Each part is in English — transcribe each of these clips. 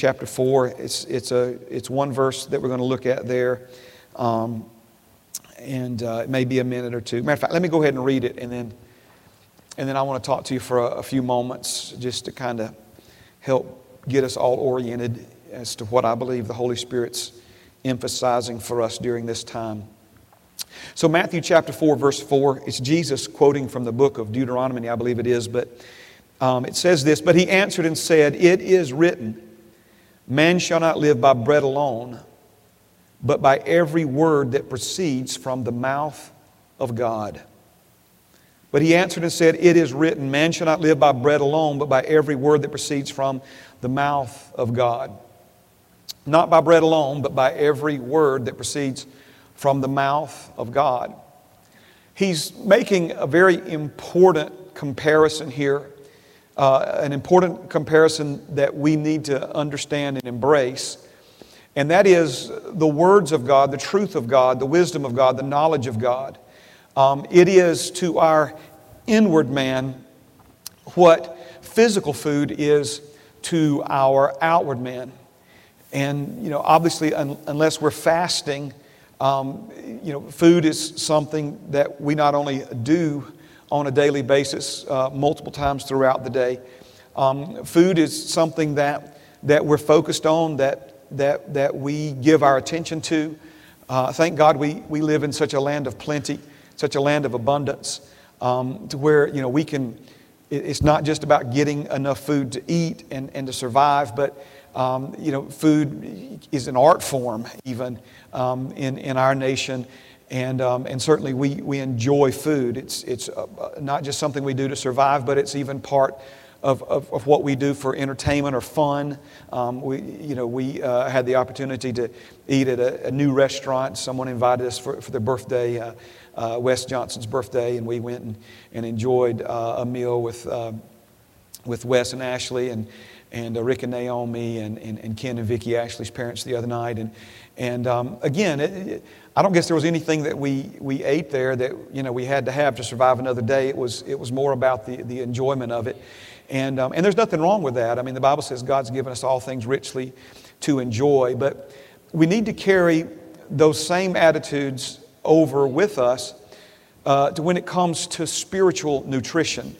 chapter 4. It's one verse that we're going to look at there. It may be a minute or two. Matter of fact, let me go ahead and read it, and then I want to talk to you for a few moments just to kind of help get us all oriented as to what I believe the Holy Spirit's emphasizing for us during this time. So Matthew chapter 4, verse 4, it's Jesus quoting from the book of Deuteronomy, I believe it is, but it says this, "But he answered and said, It is written, man shall not live by bread alone, but by every word that proceeds from the mouth of God. But he answered and said, It is written, man shall not live by bread alone, but by every word that proceeds from the mouth of God. Not by bread alone, but by every word that proceeds from the mouth of God." He's making a very important comparison here, an important comparison that we need to understand and embrace. And that is the words of God, the truth of God, the wisdom of God, the knowledge of God. It is to our inward man what physical food is to our outward man. And, you know, obviously, unless we're fasting, food is something that we not only do on a daily basis, multiple times throughout the day. Food is something that we're focused on, that we give our attention to. Thank God we live in such a land of plenty, such a land of abundance, to where, you know, we can, it's not just about getting enough food to eat and to survive, but food is an art form even in our nation, and certainly we enjoy food. It's not just something we do to survive, but it's even part of what we do for entertainment or fun. We had the opportunity to eat at a new restaurant. Someone invited us for their birthday, Wes Johnson's birthday, and we went and enjoyed a meal with Wes and Ashley and Rick and Naomi and Ken and Vicki, Ashley's parents, the other night. And again, I don't guess there was anything that we ate there that, you know, we had to have to survive another day. It was more about the enjoyment of it. And there's nothing wrong with that. I mean, the Bible says God's given us all things richly to enjoy. But we need to carry those same attitudes over with us to when it comes to spiritual nutrition.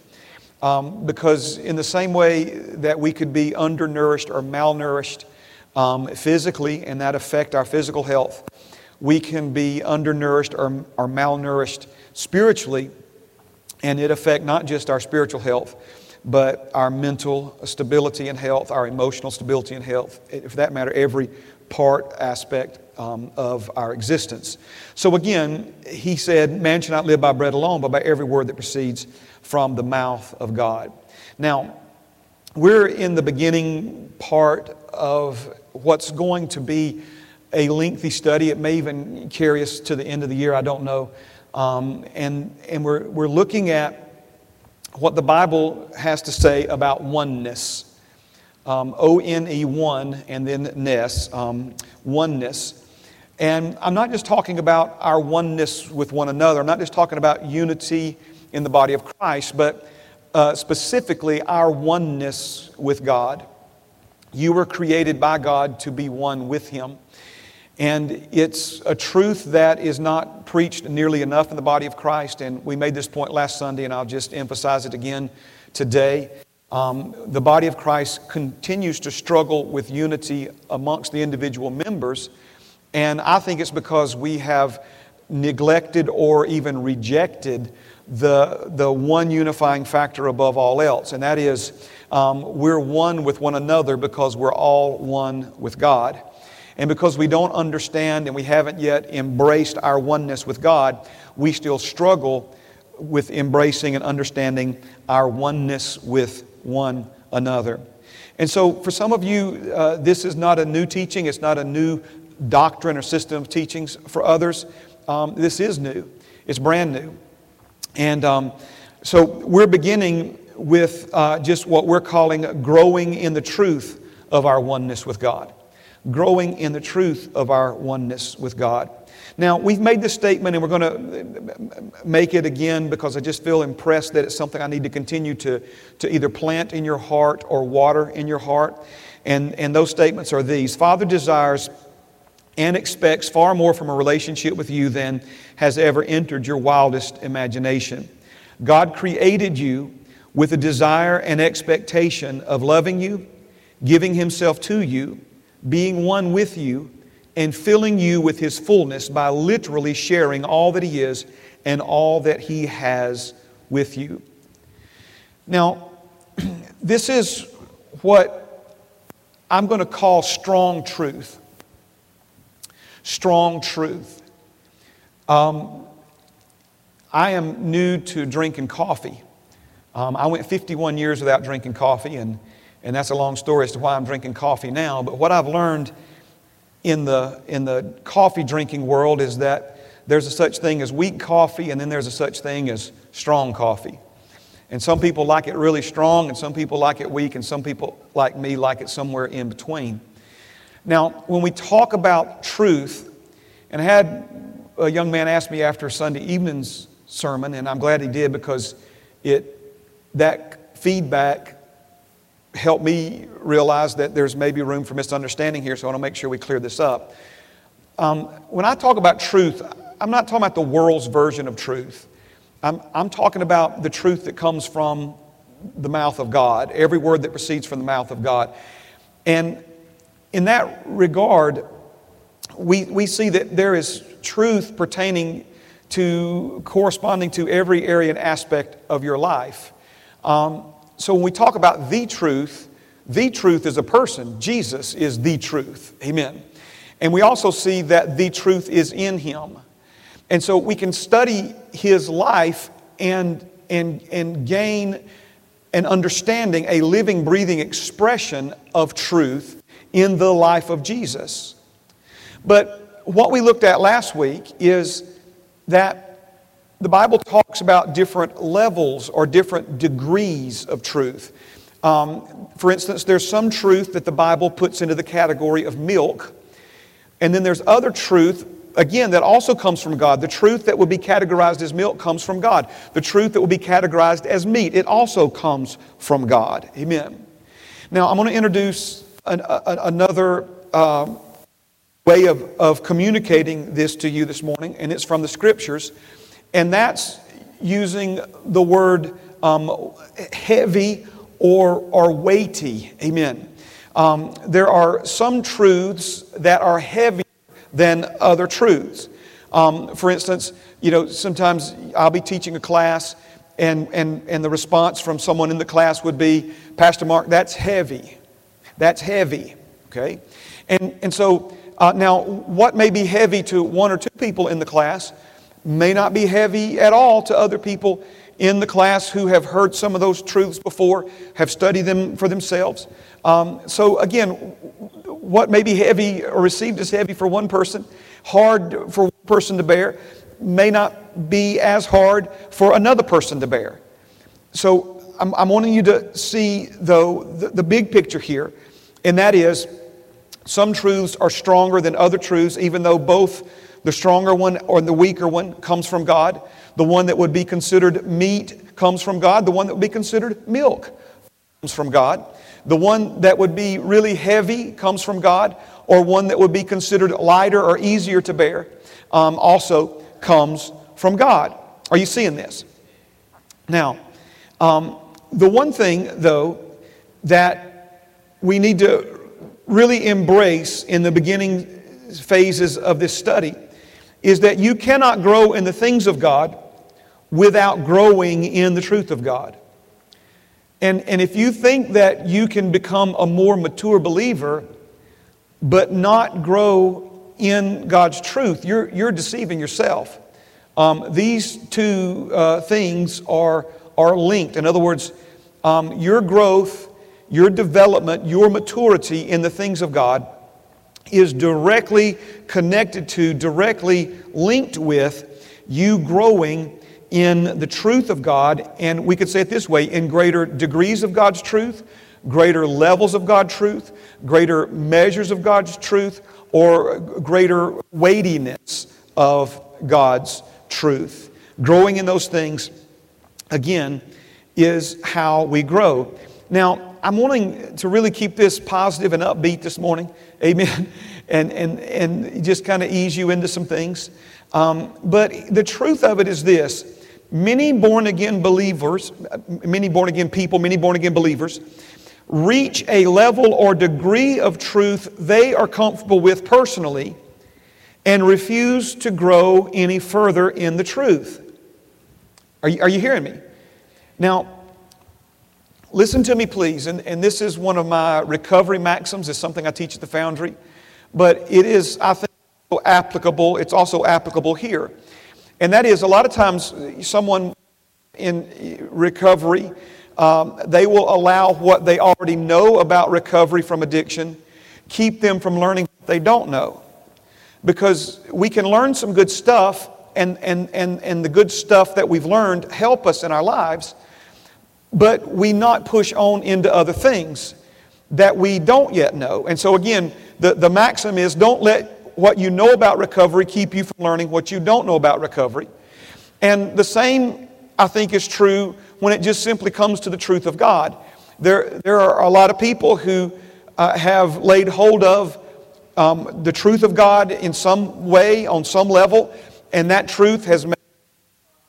Because in the same way that we could be undernourished or malnourished physically and that affect our physical health, we can be undernourished or malnourished spiritually, and it affect not just our spiritual health, but our mental stability and health, our emotional stability and health, for that matter, every part, aspect of our existence. So again, he said, man shall not live by bread alone, but by every word that proceeds from the mouth of God. Now, we're in the beginning part of what's going to be a lengthy study. It may even carry us to the end of the year, I don't know. We're looking at what the Bible has to say about oneness. O-N-E, one, and then ness, oneness. And I'm not just talking about our oneness with one another. I'm not just talking about unity in the body of Christ, but specifically our oneness with God. You were created by God to be one with Him. And it's a truth that is not preached nearly enough in the body of Christ. And we made this point last Sunday, and I'll just emphasize it again today. The body of Christ continues to struggle with unity amongst the individual members, and I think it's because we have neglected or even rejected the one unifying factor above all else, and that is we're one with one another because we're all one with God. And because we don't understand and we haven't yet embraced our oneness with God, we still struggle with embracing and understanding our oneness with one another. And so for some of you, this is not a new teaching. It's not a new doctrine or system of teachings. For others, this is new. It's brand new. And so we're beginning with just what we're calling growing in the truth of our oneness with God. Growing in the truth of our oneness with God. Now, we've made this statement, and we're going to make it again because I just feel impressed that it's something I need to continue to either plant in your heart or water in your heart. And those statements are these. Father desires and expects far more from a relationship with you than has ever entered your wildest imagination. God created you with a desire and expectation of loving you, giving Himself to you, being one with you, and filling you with His fullness by literally sharing all that He is and all that He has with you. Now, this is what I'm going to call strong truth. Strong truth. I am new to drinking coffee. I went 51 years without drinking coffee, and that's a long story as to why I'm drinking coffee now. But what I've learned in the coffee drinking world is that there's a such thing as weak coffee, and then there's a such thing as strong coffee. And some people like it really strong, and some people like it weak, and some people like me like it somewhere in between. Now, when we talk about truth, and I had a young man ask me after Sunday evening's sermon, and I'm glad he did because that feedback helped me realize that there's maybe room for misunderstanding here, so I want to make sure we clear this up. When I talk about truth, I'm not talking about the world's version of truth. I'm talking about the truth that comes from the mouth of God, every word that proceeds from the mouth of God. And in that regard, we see that there is truth pertaining to, corresponding to every area and aspect of your life. So when we talk about the truth is a person. Jesus is the truth. Amen. And we also see that the truth is in Him. And so we can study His life and gain an understanding, a living, breathing expression of truth in the life of Jesus. But what we looked at last week is that the Bible talks about different levels or different degrees of truth. For instance, there's some truth that the Bible puts into the category of milk. And then there's other truth, again, that also comes from God. The truth that would be categorized as milk comes from God. The truth that would be categorized as meat, it also comes from God. Amen. Now, I'm going to introduce another way of communicating this to you this morning, and it's from the Scriptures, and that's using the word heavy or weighty. Amen. There are some truths that are heavier than other truths. For instance, sometimes I'll be teaching a class, and the response from someone in the class would be, "Pastor Mark, that's heavy." That's heavy, okay? And so now what may be heavy to one or two people in the class may not be heavy at all to other people in the class who have heard some of those truths before, have studied them for themselves. So again, what may be heavy or received as heavy for one person, hard for one person to bear, may not be as hard for another person to bear. So I'm wanting you to see, though, the big picture here. And that is, some truths are stronger than other truths, even though both the stronger one or the weaker one comes from God. The one that would be considered meat comes from God. The one that would be considered milk comes from God. The one that would be really heavy comes from God, or one that would be considered lighter or easier to bear also comes from God. Are you seeing this? Now, the one thing, though, that we need to really embrace in the beginning phases of this study is that you cannot grow in the things of God without growing in the truth of God. And if you think that you can become a more mature believer but not grow in God's truth, you're deceiving yourself. These two things are linked. In other words, your growth, your development, your maturity in the things of God is directly connected to, directly linked with you growing in the truth of God. And we could say it this way, in greater degrees of God's truth, greater levels of God's truth, greater measures of God's truth, or greater weightiness of God's truth. Growing in those things, again, is how we grow. Now, I'm wanting to really keep this positive and upbeat this morning. Amen. And just kind of ease you into some things. But the truth of it is this. Many born-again believers reach a level or degree of truth they are comfortable with personally and refuse to grow any further in the truth. Are you hearing me? Now, listen to me, please. And this is one of my recovery maxims. It's something I teach at the Foundry. But it is, I think, so applicable. It's also applicable here. And that is, a lot of times, someone in recovery, they will allow what they already know about recovery from addiction keep them from learning what they don't know. Because we can learn some good stuff, and the good stuff that we've learned help us in our lives, but we not push on into other things that we don't yet know. And so again, the maxim is, don't let what you know about recovery keep you from learning what you don't know about recovery. And the same, I think, is true when it just simply comes to the truth of God. There are a lot of people who have laid hold of the truth of God in some way, on some level, and that truth has made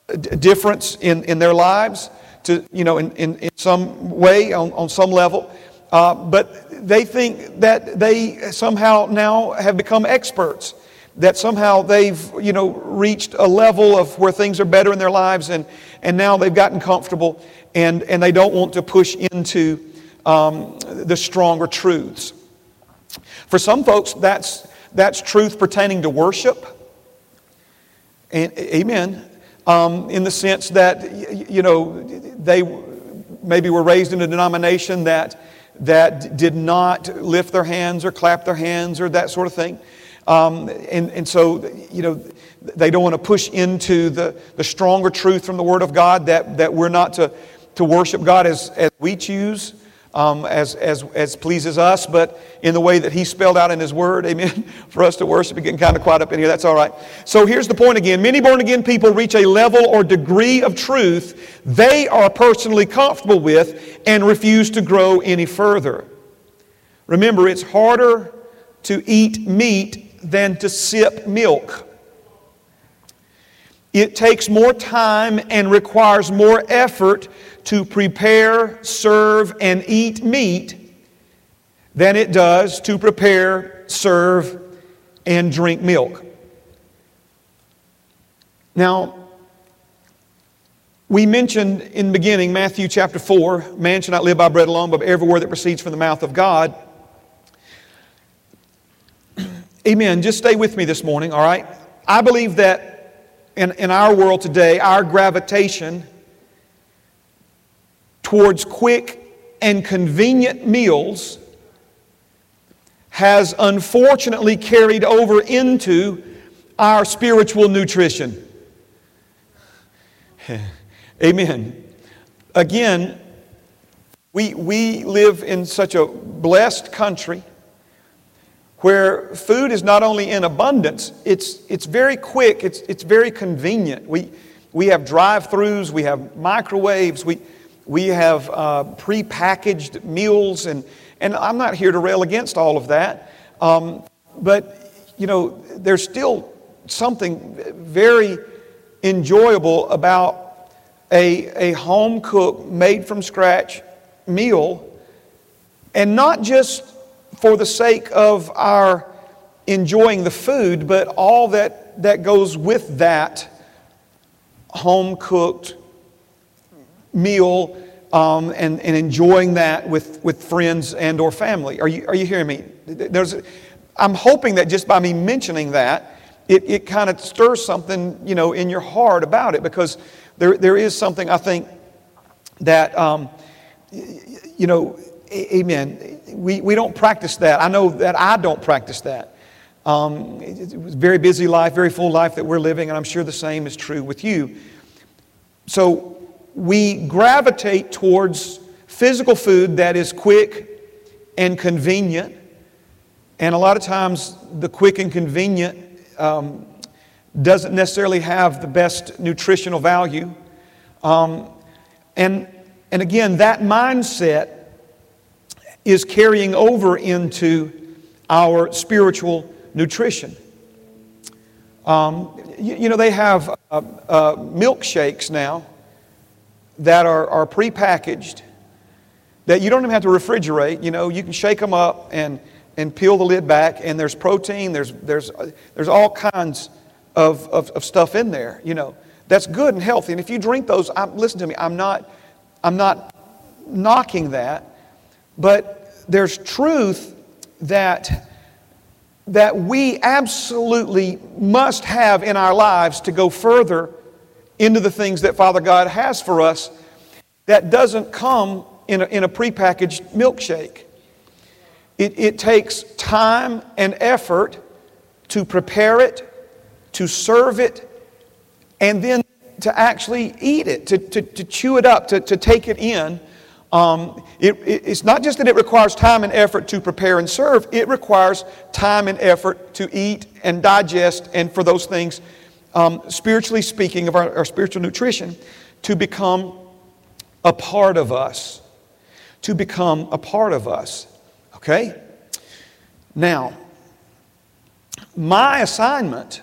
a difference in their lives, to, you know, in some way, on some level. But they think that they somehow now have become experts, that somehow they've, you know, reached a level of where things are better in their lives, and now they've gotten comfortable, and they don't want to push into the stronger truths. For some folks, that's truth pertaining to worship. And amen. In the sense that, you know, they maybe were raised in a denomination that did not lift their hands or clap their hands or that sort of thing. And so, you know, they don't want to push into the stronger truth from the Word of God, that we're not to worship God as we choose, as pleases us, but in the way that He spelled out in His Word. Amen. For us to worship. We're getting kind of quiet up in here. That's all right. So here's the point again. Many born-again people reach a level or degree of truth they are personally comfortable with and refuse to grow any further. Remember, it's harder to eat meat than to sip milk. It takes more time and requires more effort to prepare, serve, and eat meat than it does to prepare, serve, and drink milk. Now, we mentioned in the beginning, Matthew chapter 4, man shall not live by bread alone, but by every word that proceeds from the mouth of God. Amen. Just stay with me this morning, all right? I believe that in our world today, our gravitation towards quick and convenient meals has unfortunately carried over into our spiritual nutrition. Amen. Again, we live in such a blessed country where food is not only in abundance, it's very quick, it's very convenient. We have drive-throughs, we have microwaves, we have prepackaged meals, and I'm not here to rail against all of that, but you know, there's still something very enjoyable about a home-cooked, made-from-scratch meal, and not just for the sake of our enjoying the food, but all that goes with that home-cooked meal, and enjoying that with friends and or family. Are you hearing me? I'm hoping that just by me mentioning that, it kind of stirs something, you know, in your heart about it, because there is something, I think, that you know. Amen. We don't practice that. I know that I don't practice that. It was a very busy life, very full life that we're living, and I'm sure the same is true with you. So we gravitate towards physical food that is quick and convenient, and a lot of times the quick and convenient doesn't necessarily have the best nutritional value. And again, that mindset is carrying over into our spiritual nutrition. They have milkshakes now that are prepackaged that you don't even have to refrigerate. You can shake them up and peel the lid back, and there's protein, there's all kinds of stuff in there. That's good and healthy. And if you drink those, listen to me, I'm not knocking that, but there's truth that we absolutely must have in our lives to go further into the things that Father God has for us that doesn't come in a prepackaged milkshake. It takes time and effort to prepare it, to serve it, and then to actually eat it, to chew it up, to take it in. It's not just that it requires time and effort to prepare and serve. It requires time and effort to eat and digest, and for those things, spiritually speaking, of our spiritual nutrition, to become a part of us. To become a part of us. Okay? Now, my assignment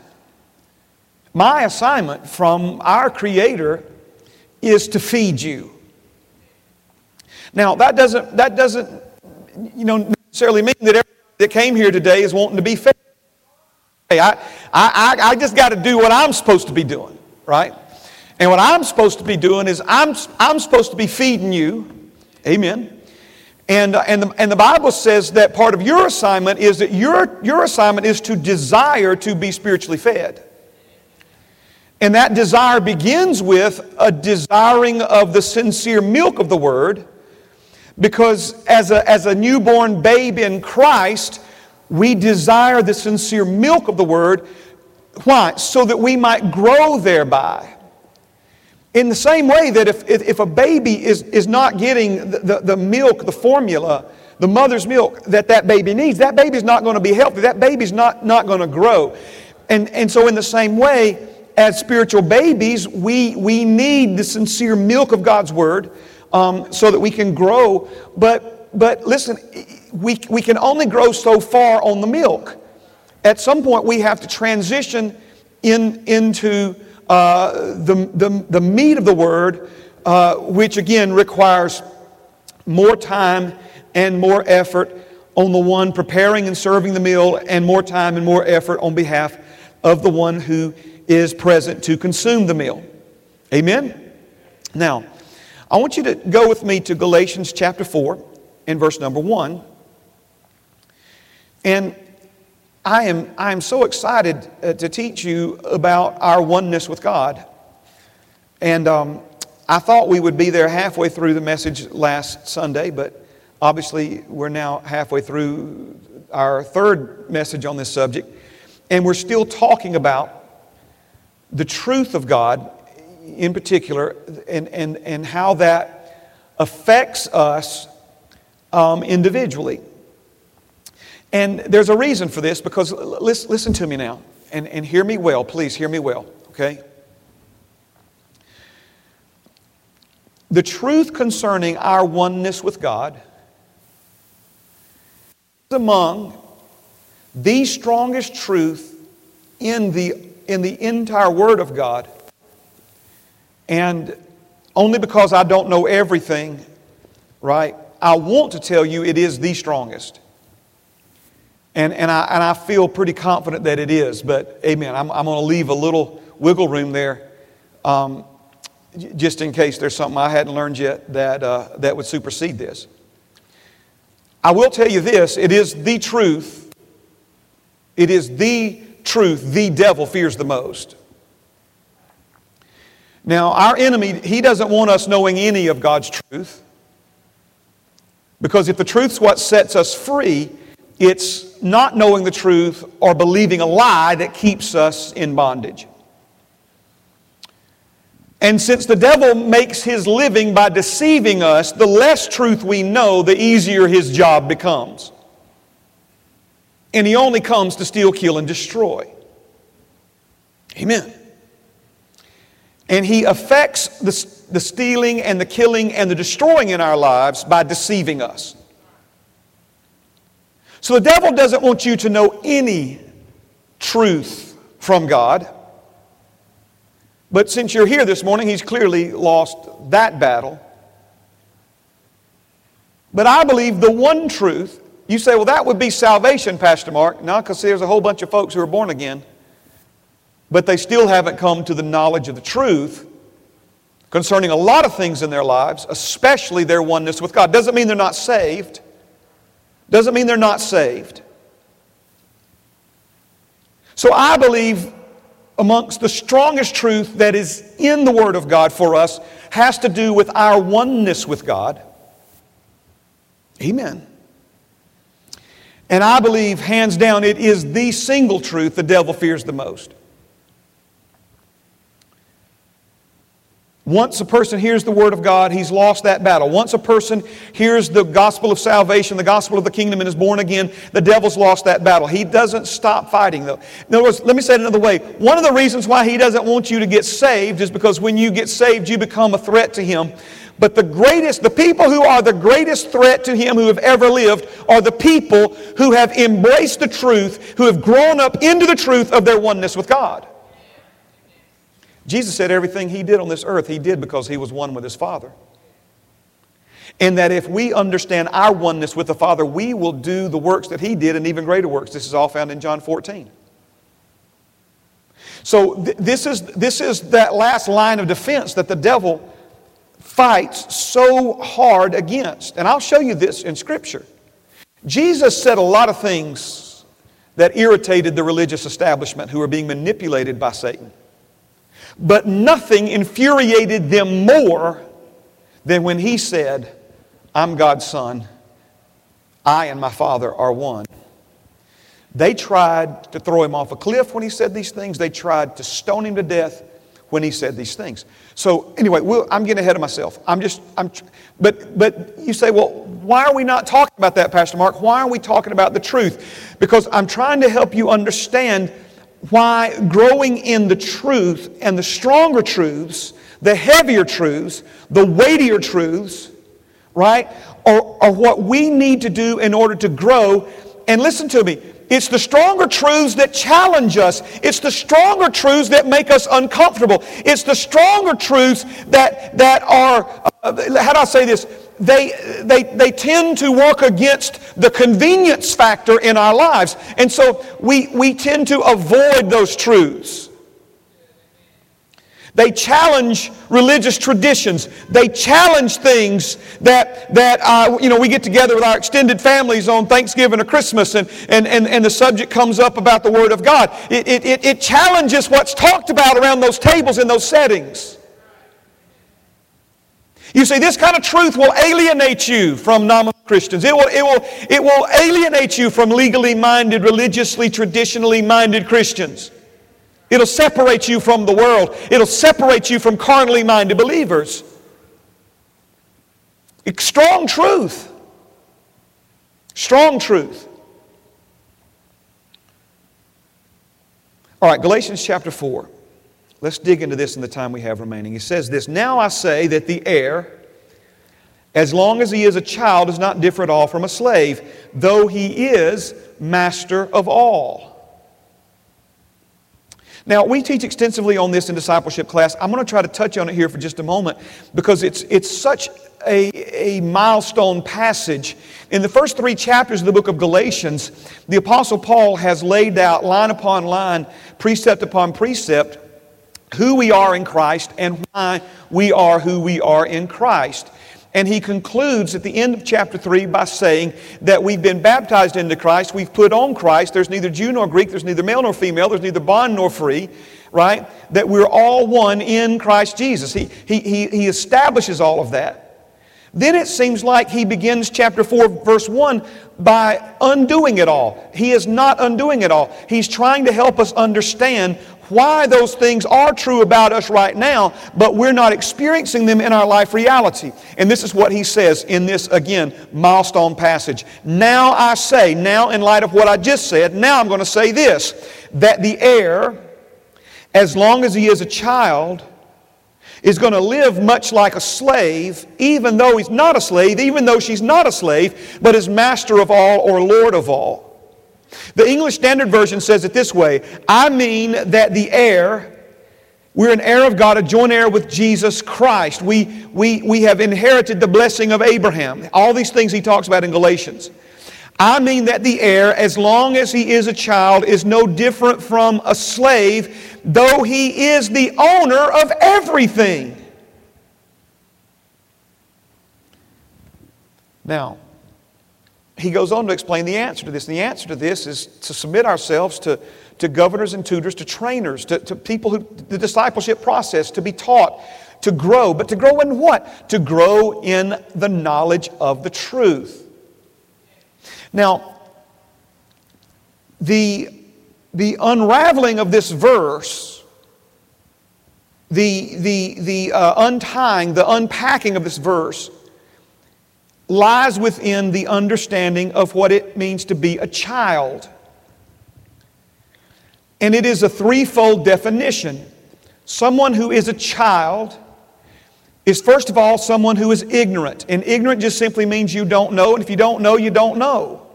from our Creator is to feed you. Now, that doesn't necessarily mean that everybody that came here today is wanting to be fed. Hey, I just got to do what I'm supposed to be doing, right? And what I'm supposed to be doing is I'm supposed to be feeding you. Amen. And the Bible says that part of your assignment is that your assignment is to desire to be spiritually fed. And that desire begins with a desiring of the sincere milk of the Word, because as a newborn babe in Christ, we desire the sincere milk of the Word. Why? So that we might grow thereby. In the same way that if a baby is not getting the milk, the formula, the mother's milk that baby needs, that baby's not going to be healthy. That baby's not going to grow. And so in the same way, as spiritual babies, we need the sincere milk of God's Word so that we can grow. But listen, we can only grow so far on the milk. At some point, we have to transition into the meat of the Word, which again requires more time and more effort on the one preparing and serving the meal, and more time and more effort on behalf of the one who is present to consume the meal. Amen? Now, I want you to go with me to Galatians chapter 4 and verse number 1. And I am so excited to teach you about our oneness with God. And I thought we would be there halfway through the message last Sunday, but obviously we're now halfway through our third message on this subject. And we're still talking about the truth of God in particular, and how that affects us individually. And there's a reason for this, because listen to me now and hear me well. Please hear me well, okay? The truth concerning our oneness with God is among the strongest truth in the entire Word of God. And only because I don't know everything, right, I want to tell you it is the strongest. And I feel pretty confident that it is. But amen, I'm going to leave a little wiggle room there, just in case there's something I hadn't learned yet that would supersede this. I will tell you this: it is the truth. It is the truth the devil fears the most. Now, our enemy, he doesn't want us knowing any of God's truth, because if the truth's what sets us free, it's not knowing the truth or believing a lie that keeps us in bondage. And since the devil makes his living by deceiving us, the less truth we know, the easier his job becomes. And he only comes to steal, kill, and destroy. Amen. And he affects the stealing and the killing and the destroying in our lives by deceiving us. So the devil doesn't want you to know any truth from God. But since you're here this morning, he's clearly lost that battle. But I believe the one truth, you say, well, that would be salvation, Pastor Mark. No, because there's a whole bunch of folks who are born again, but they still haven't come to the knowledge of the truth concerning a lot of things in their lives, especially their oneness with God. Doesn't mean they're not saved. Doesn't mean they're not saved. So I believe amongst the strongest truth that is in the Word of God for us has to do with our oneness with God. Amen. And I believe, hands down, it is the single truth the devil fears the most. Once a person hears the Word of God, he's lost that battle. Once a person hears the gospel of salvation, the gospel of the kingdom, and is born again, the devil's lost that battle. He doesn't stop fighting, though. In other words, let me say it another way. One of the reasons why he doesn't want you to get saved is because when you get saved, you become a threat to him. But the people who are the greatest threat to him who have ever lived are the people who have embraced the truth, who have grown up into the truth of their oneness with God. Jesus said everything He did on this earth, He did because He was one with His Father. And that if we understand our oneness with the Father, we will do the works that He did and even greater works. This is all found in John 14. So this is that last line of defense that the devil fights so hard against. And I'll show you this in Scripture. Jesus said a lot of things that irritated the religious establishment who were being manipulated by Satan. But nothing infuriated them more than when He said, I'm God's Son. I and my Father are one. They tried to throw Him off a cliff when He said these things. They tried to stone Him to death when He said these things. So anyway, I'm getting ahead of myself. But you say, well, why are we not talking about that, Pastor Mark? Why are we talking about the truth? Because I'm trying to help you understand why growing in the truth and the stronger truths, the heavier truths, the weightier truths, right, are what we need to do in order to grow. And listen to me, it's the stronger truths that challenge us. It's the stronger truths that make us uncomfortable. It's the stronger truths that are, how do I say this? They tend to work against the convenience factor in our lives. And so we tend to avoid those truths. They challenge religious traditions. They challenge things that we get together with our extended families on Thanksgiving or Christmas and the subject comes up about the Word of God. It challenges what's talked about around those tables in those settings. You see, this kind of truth will alienate you from nominal Christians. It will alienate you from legally minded, religiously, traditionally minded Christians. It'll separate you from the world. It'll separate you from carnally minded believers. It's strong truth. Strong truth. All right, Galatians chapter 4. Let's dig into this in the time we have remaining. He says this, now I say that the heir, as long as he is a child, is not different at all from a slave, though he is master of all. Now, we teach extensively on this in discipleship class. I'm going to try to touch on it here for just a moment because it's such a milestone passage. In the first three chapters of the book of Galatians, the Apostle Paul has laid out line upon line, precept upon precept, who we are in Christ and why we are who we are in Christ. And he concludes at the end of chapter 3 by saying that we've been baptized into Christ, we've put on Christ, there's neither Jew nor Greek, there's neither male nor female, there's neither bond nor free, right? That we're all one in Christ Jesus. He establishes all of that. Then it seems like he begins chapter 4, verse 1 by undoing it all. He is not undoing it all. He's trying to help us understand why those things are true about us right now, but we're not experiencing them in our life reality. And this is what he says in this, again, milestone passage. Now I say, now in light of what I just said, now I'm going to say this, that the heir, as long as he is a child, is going to live much like a slave, even though he's not a slave, even though she's not a slave, but is master of all or Lord of all. The English Standard Version says it this way, I mean that the heir, we're an heir of God, a joint heir with Jesus Christ. We have inherited the blessing of Abraham. All these things he talks about in Galatians. I mean that the heir, as long as he is a child, is no different from a slave, though he is the owner of everything. Now, he goes on to explain the answer to this. And the answer to this is to submit ourselves to governors and tutors, to trainers, to people who, the discipleship process, to be taught, to grow. But to grow in what? To grow in the knowledge of the truth. Now, the unraveling of this verse, the untying, the unpacking of this verse lies within the understanding of what it means to be a child. And it is a threefold definition. Someone who is a child is, first of all, someone who is ignorant. And ignorant just simply means you don't know. And if you don't know, you don't know.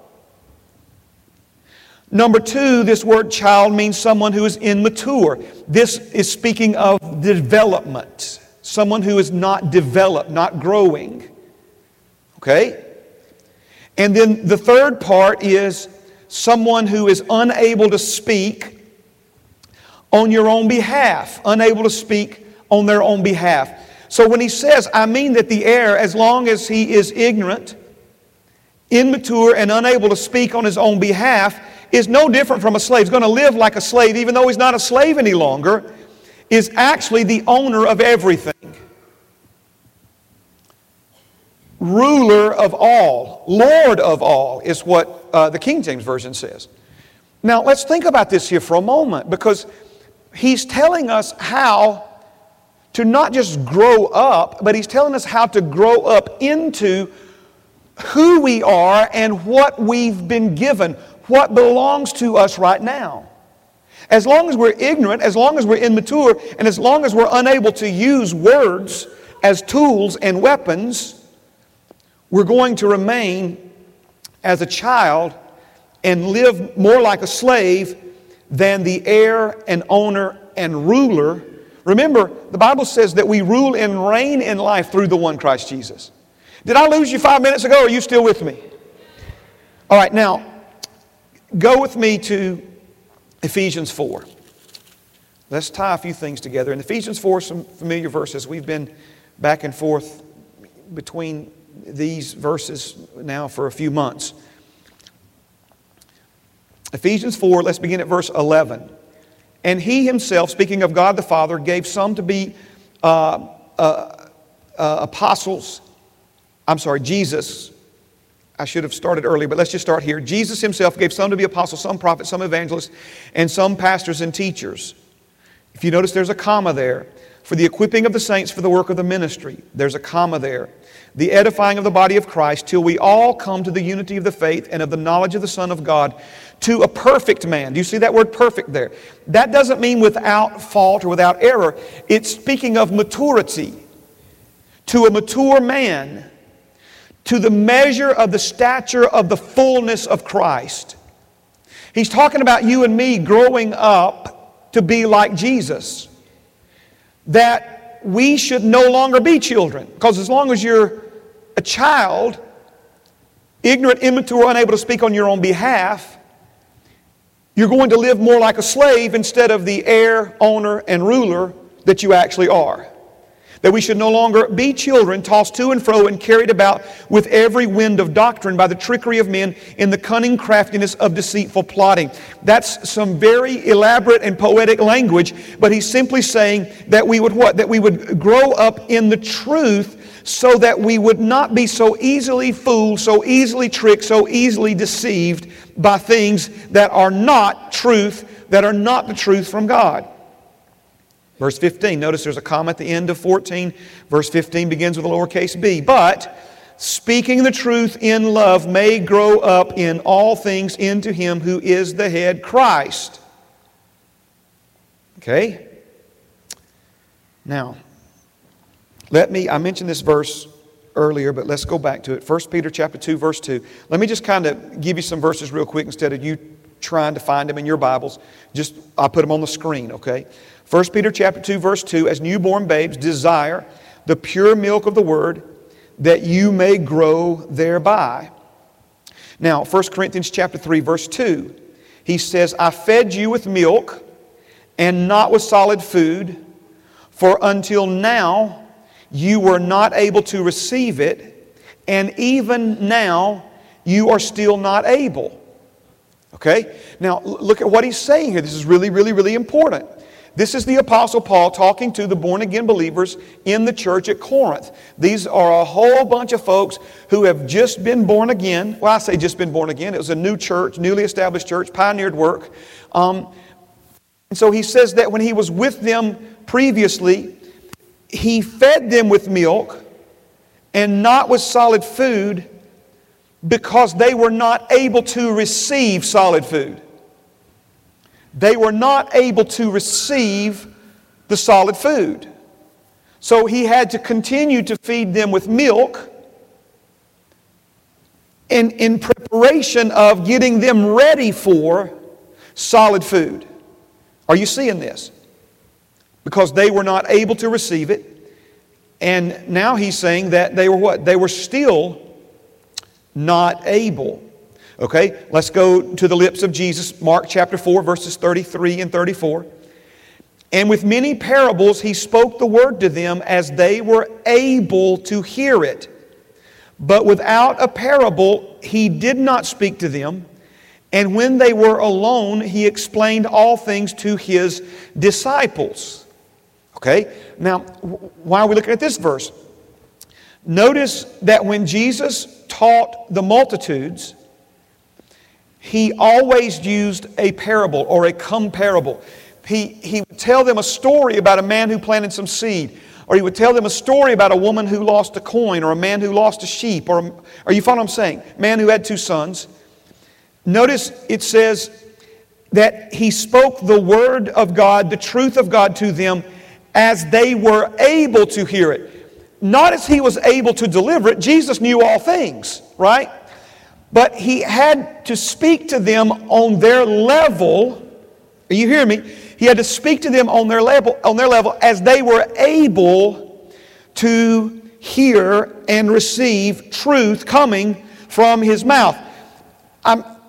Number two, this word child means someone who is immature. This is speaking of development. Someone who is not developed, not growing. Okay? And then the third part is someone who is unable to speak on your own behalf. Unable to speak on their own behalf. So when he says, I mean that the heir, as long as he is ignorant, immature, and unable to speak on his own behalf, is no different from a slave. He's going to live like a slave, even though he's not a slave any longer, is actually the owner of everything. Ruler of all, Lord of all, is what the King James Version says. Now, let's think about this here for a moment, because he's telling us how to not just grow up, but he's telling us how to grow up into who we are and what we've been given, what belongs to us right now. As long as we're ignorant, as long as we're immature, and as long as we're unable to use words as tools and weapons, we're going to remain as a child and live more like a slave than the heir and owner and ruler. Remember, the Bible says that we rule and reign in life through the one Christ Jesus. Did I lose you 5 minutes ago? Or are you still with me? All right, now, go with me to Ephesians 4. Let's tie a few things together. In Ephesians 4, some familiar verses. We've been back and forth between these verses now for a few months. Ephesians 4, let's begin at verse 11. And he himself, speaking of God the Father, gave some to be apostles. Jesus. I should have started early, but let's just start here. Jesus himself gave some to be apostles, some prophets, some evangelists, and some pastors and teachers. If you notice, there's a comma there. For the equipping of the saints for the work of the ministry. There's a comma there. The edifying of the body of Christ till we all come to the unity of the faith and of the knowledge of the Son of God to a perfect man. Do you see that word perfect there? That doesn't mean without fault or without error. It's speaking of maturity. To a mature man. To the measure of the stature of the fullness of Christ. He's talking about you and me growing up to be like Jesus. That we should no longer be children. Because as long as you're a child, ignorant, immature, unable to speak on your own behalf, you're going to live more like a slave instead of the heir, owner, and ruler that you actually are. That we should no longer be children, tossed to and fro and carried about with every wind of doctrine by the trickery of men in the cunning craftiness of deceitful plotting. That's some very elaborate and poetic language, but he's simply saying that we would what? That we would grow up in the truth so that we would not be so easily fooled, so easily tricked, so easily deceived by things that are not truth, that are not the truth from God. Verse 15, notice there's a comma at the end of 14. Verse 15 begins with a lowercase b. But speaking the truth in love may grow up in all things into him who is the head, Christ. Okay? Now, I mentioned this verse earlier, but let's go back to it. 1 Peter chapter 2, verse 2. Let me just kind of give you some verses real quick instead of you trying to find them in your Bibles. I'll put them on the screen, okay? 1 Peter chapter 2, verse 2, as newborn babes desire the pure milk of the word that you may grow thereby. Now, 1 Corinthians chapter 3, verse 2, he says, I fed you with milk and not with solid food, for until now you were not able to receive it, and even now you are still not able. Okay? Now, look at what he's saying here. This is really, really, really important. This is the Apostle Paul talking to the born-again believers in the church at Corinth. These are a whole bunch of folks who have just been born again. Well, I say just been born again. It was a new church, newly established church, pioneered work. And so he says that when he was with them previously, he fed them with milk and not with solid food because they were not able to receive solid food. They were not able to receive the solid food. So he had to continue to feed them with milk in preparation of getting them ready for solid food. Are you seeing this? Because they were not able to receive it. And now he's saying that they were what? They were still not able. Okay, let's go to the lips of Jesus, Mark chapter 4, verses 33 and 34. And with many parables he spoke the word to them as they were able to hear it. But without a parable he did not speak to them. And when they were alone, he explained all things to his disciples. Okay, now why are we looking at this verse? Notice that when Jesus taught the multitudes, he always used a parable or a comparable. He would tell them a story about a man who planted some seed. Or he would tell them a story about a woman who lost a coin or a man who lost a sheep. Or are you following what I'm saying? Man who had two sons. Notice it says that he spoke the word of God, the truth of God to them as they were able to hear it. Not as he was able to deliver it. Jesus knew all things, right? But he had to speak to them on their level. Are you hearing me? He had to speak to them on their level as they were able to hear and receive truth coming from his mouth.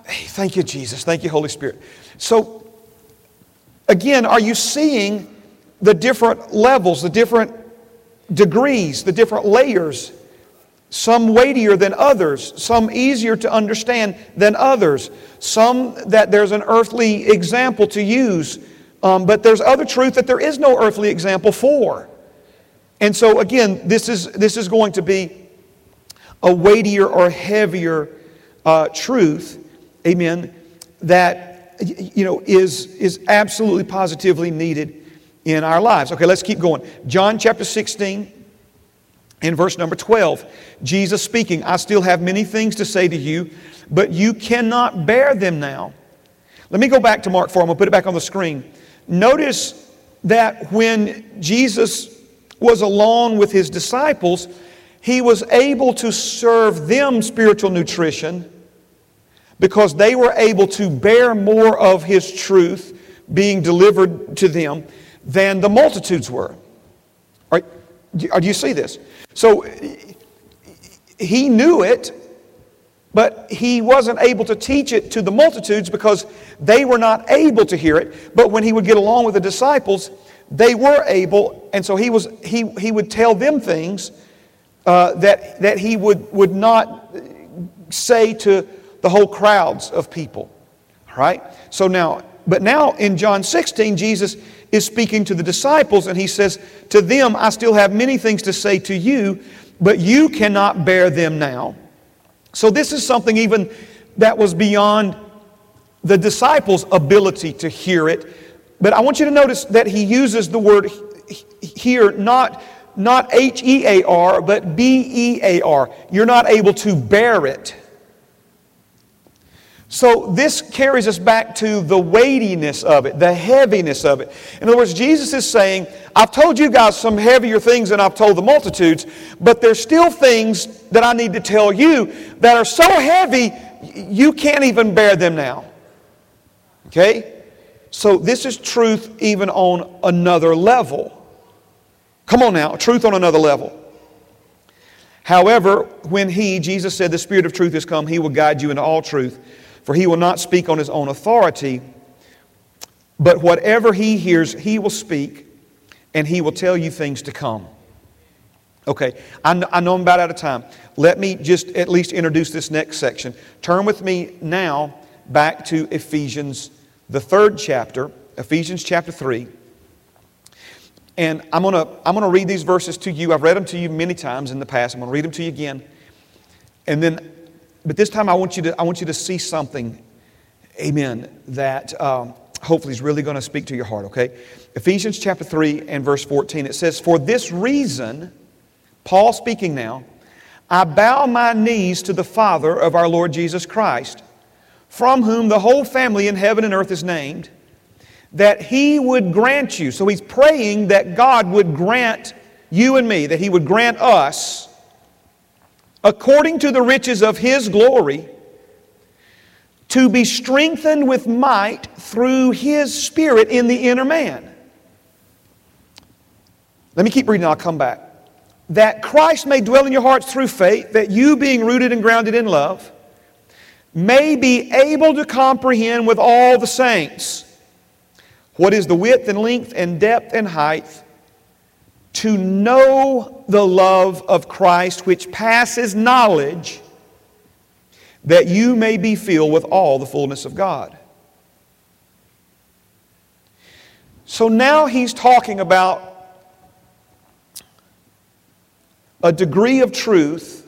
Thank you, Jesus. Thank you, Holy Spirit. So, again, are you seeing the different levels, the different degrees, the different layers? Some weightier than others, some easier to understand than others, some that there's an earthly example to use, but there's other truth that there is no earthly example for. And so again, this is going to be a weightier or heavier truth, amen, that is absolutely positively needed in our lives. Okay, let's keep going. John chapter 16. In verse number 12, Jesus speaking, I still have many things to say to you, but you cannot bear them now. Let me go back to Mark 4. I'm going to put it back on the screen. Notice that when Jesus was alone with his disciples, he was able to serve them spiritual nutrition because they were able to bear more of his truth being delivered to them than the multitudes were. Do you see this? So he knew it, but he wasn't able to teach it to the multitudes because they were not able to hear it. But when he would get along with the disciples, they were able, and so he would tell them things that he would not say to the whole crowds of people. All right? So now in John 16, Jesus is speaking to the disciples, and he says to them, I still have many things to say to you, but you cannot bear them now. So this is something even that was beyond the disciples' ability to hear it. But I want you to notice that he uses the word here, not H-E-A-R, but B-E-A-R. You're not able to bear it. So this carries us back to the weightiness of it, the heaviness of it. In other words, Jesus is saying, I've told you guys some heavier things than I've told the multitudes, but there's still things that I need to tell you that are so heavy, you can't even bear them now. Okay? So this is truth even on another level. Come on now, truth on another level. However, when He, Jesus said, the Spirit of truth is come, He will guide you into all truth. For He will not speak on His own authority, but whatever He hears, He will speak, and He will tell you things to come. Okay, I know I'm about out of time. Let me just at least introduce this next section. Turn with me now back to Ephesians, the third chapter, Ephesians chapter 3. And I'm going to read these verses to you. I've read them to you many times in the past. I'm going to read them to you again. And then... but this time I want you to see something, amen, that hopefully is really going to speak to your heart, okay? Ephesians chapter 3 and verse 14, it says, for this reason, Paul speaking now, I bow my knees to the Father of our Lord Jesus Christ, from whom the whole family in heaven and earth is named, that He would grant you. So he's praying that God would grant you and me, that He would grant us, according to the riches of His glory, to be strengthened with might through His Spirit in the inner man. Let me keep reading and I'll come back. That Christ may dwell in your hearts through faith, that you, being rooted and grounded in love, may be able to comprehend with all the saints what is the width and length and depth and height, to know the love of Christ which passes knowledge, that you may be filled with all the fullness of God. So now he's talking about a degree of truth,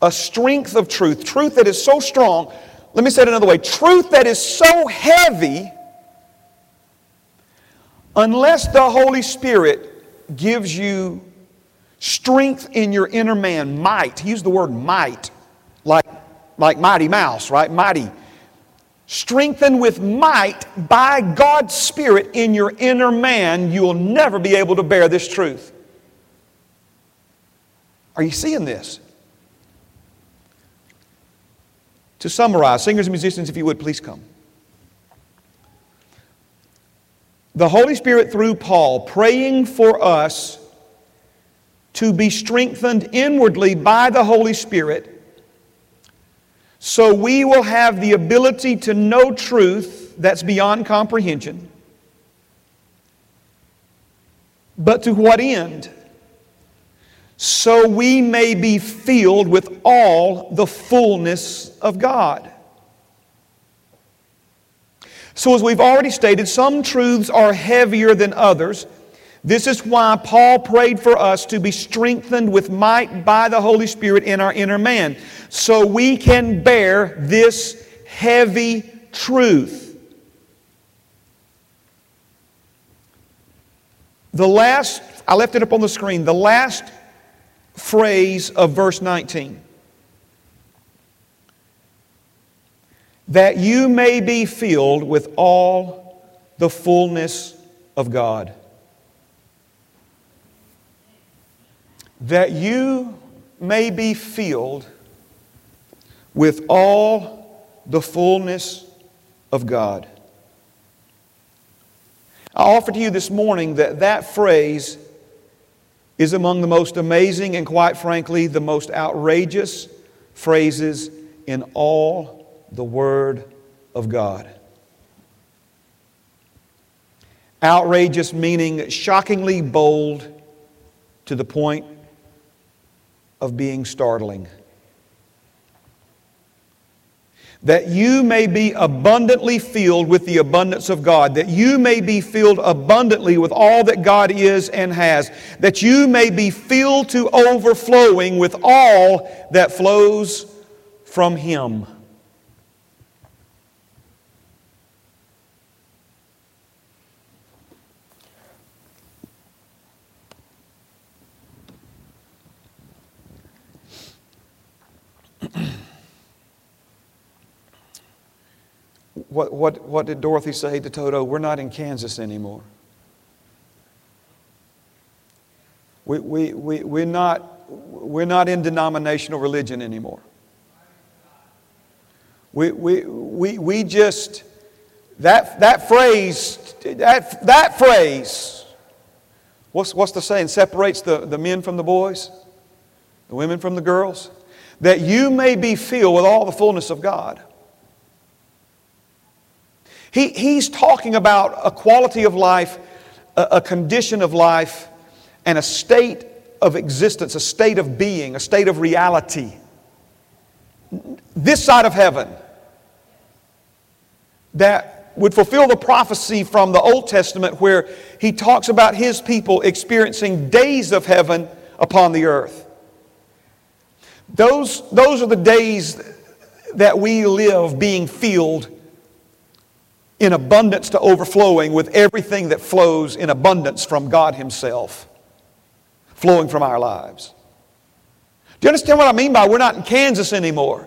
a strength of truth, truth that is so strong. Let me say it another way. Truth that is so heavy, unless the Holy Spirit gives you strength in your inner man, might. He used the word might, like mighty mouse, right? Mighty. Strengthened with might by God's Spirit in your inner man, you will never be able to bear this truth. Are you seeing this? To summarize, singers and musicians, if you would, please come. The Holy Spirit through Paul praying for us to be strengthened inwardly by the Holy Spirit so we will have the ability to know truth that's beyond comprehension. But to what end? So we may be filled with all the fullness of God. So as we've already stated, some truths are heavier than others. This is why Paul prayed for us to be strengthened with might by the Holy Spirit in our inner man, so we can bear this heavy truth. I left it up on the screen, the last phrase of verse 19. That you may be filled with all the fullness of God. That you may be filled with all the fullness of God. I offer to you this morning that phrase is among the most amazing and, quite frankly, the most outrageous phrases in all the Word of God. Outrageous meaning shockingly bold to the point of being startling. That you may be abundantly filled with the abundance of God. That you may be filled abundantly with all that God is and has. That you may be filled to overflowing with all that flows from Him. What did Dorothy say to Toto? We're not in Kansas anymore. We're not in denominational religion anymore. We just that phrase. What's the saying? Separates the men from the boys, the women from the girls, that you may be filled with all the fullness of God. He's talking about a quality of life, a condition of life, and a state of existence, a state of being, a state of reality. This side of heaven that would fulfill the prophecy from the Old Testament where he talks about his people experiencing days of heaven upon the earth. Those are the days that we live being filled in abundance to overflowing with everything that flows in abundance from God Himself, flowing from our lives. Do you understand what I mean by we're not in Kansas anymore?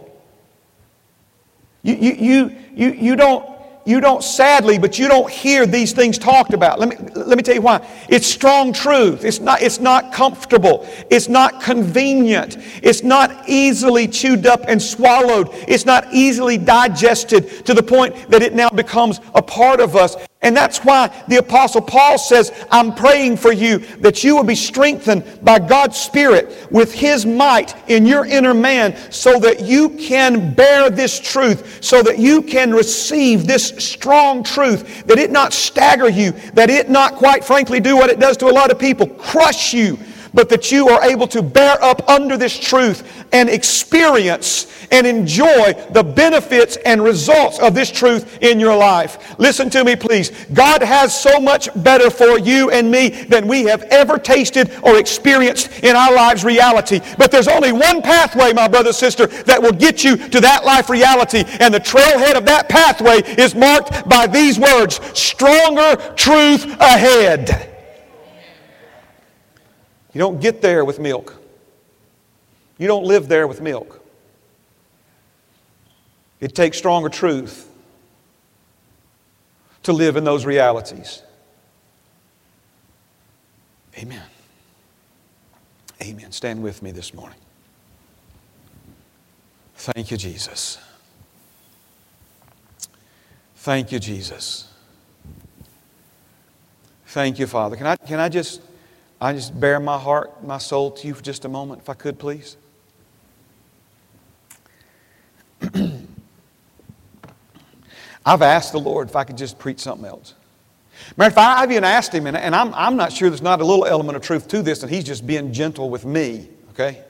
You don't sadly, but you don't hear these things talked about. Let me tell you why. It's strong truth. It's not comfortable. It's not convenient. It's not easily chewed up and swallowed. It's not easily digested to the point that it now becomes a part of us. And that's why the Apostle Paul says, I'm praying for you that you will be strengthened by God's Spirit with His might in your inner man so that you can bear this truth, so that you can receive this strong truth, that it not stagger you, that it not, quite frankly, do what it does to a lot of people, crush you, but that you are able to bear up under this truth and experience and enjoy the benefits and results of this truth in your life. Listen to me, please. God has so much better for you and me than we have ever tasted or experienced in our lives reality. But there's only one pathway, my brother, sister, that will get you to that life reality. And the trailhead of that pathway is marked by these words, stronger truth ahead. You don't get there with milk. You don't live there with milk. It takes stronger truth to live in those realities. Amen. Amen. Stand with me this morning. Thank you, Jesus. Thank you, Jesus. Thank you, Father. Can I just bear my heart, my soul to you for just a moment, if I could, please. I've asked the Lord if I could just preach something else. Matter of fact, I've even asked Him, and I'm not sure there's not a little element of truth to this, and He's just being gentle with me, okay?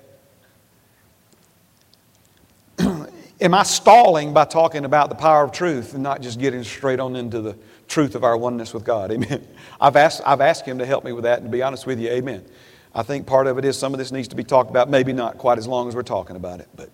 Am I stalling by talking about the power of truth and not just getting straight on into the truth of our oneness with God? Amen. I've asked Him to help me with that, and to be honest with you, amen. I think part of it is some of this needs to be talked about, maybe not quite as long as we're talking about it, but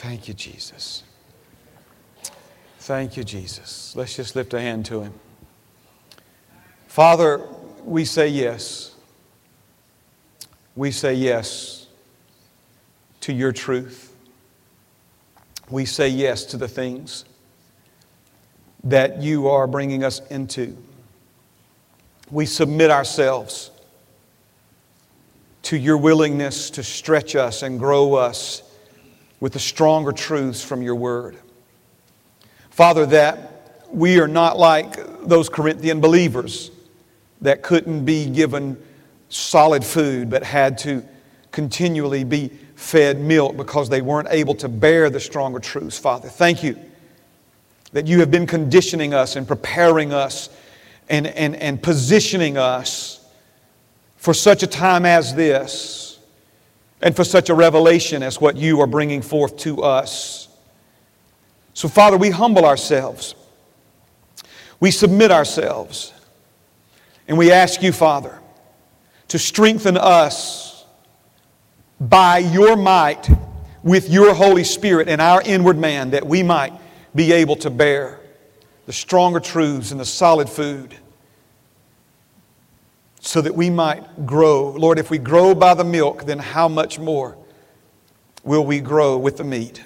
Thank you, Jesus. Thank you, Jesus. Let's just lift a hand to Him. Father, we say yes. We say yes to Your truth. We say yes to the things that You are bringing us into. We submit ourselves to Your willingness to stretch us and grow us with the stronger truths from Your Word. Father, that we are not like those Corinthian believers that couldn't be given solid food but had to continually be fed milk because they weren't able to bear the stronger truths. Father, thank You that You have been conditioning us and preparing us and positioning us for such a time as this and for such a revelation as what You are bringing forth to us. So, Father, we humble ourselves. We submit ourselves. And we ask You, Father, to strengthen us by Your might with Your Holy Spirit and our inward man, that we might be able to bear the stronger truths and the solid food so that we might grow. Lord, if we grow by the milk, then how much more will we grow with the meat?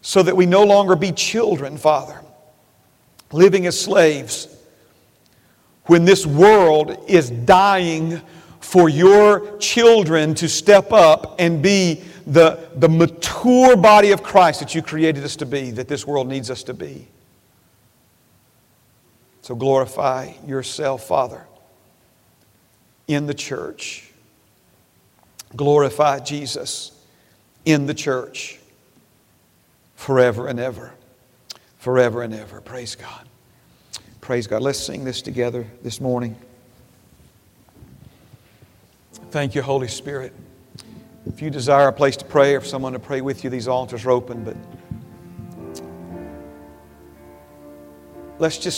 So that we no longer be children, Father, living as slaves when this world is dying for Your children to step up and be the mature body of Christ that You created us to be, that this world needs us to be. So glorify Yourself, Father, in the church. Glorify Jesus in the church forever and ever. Praise God. Praise God. Let's sing this together this morning. Thank You, Holy Spirit. If you desire a place to pray or for someone to pray with you, these altars are open, but let's just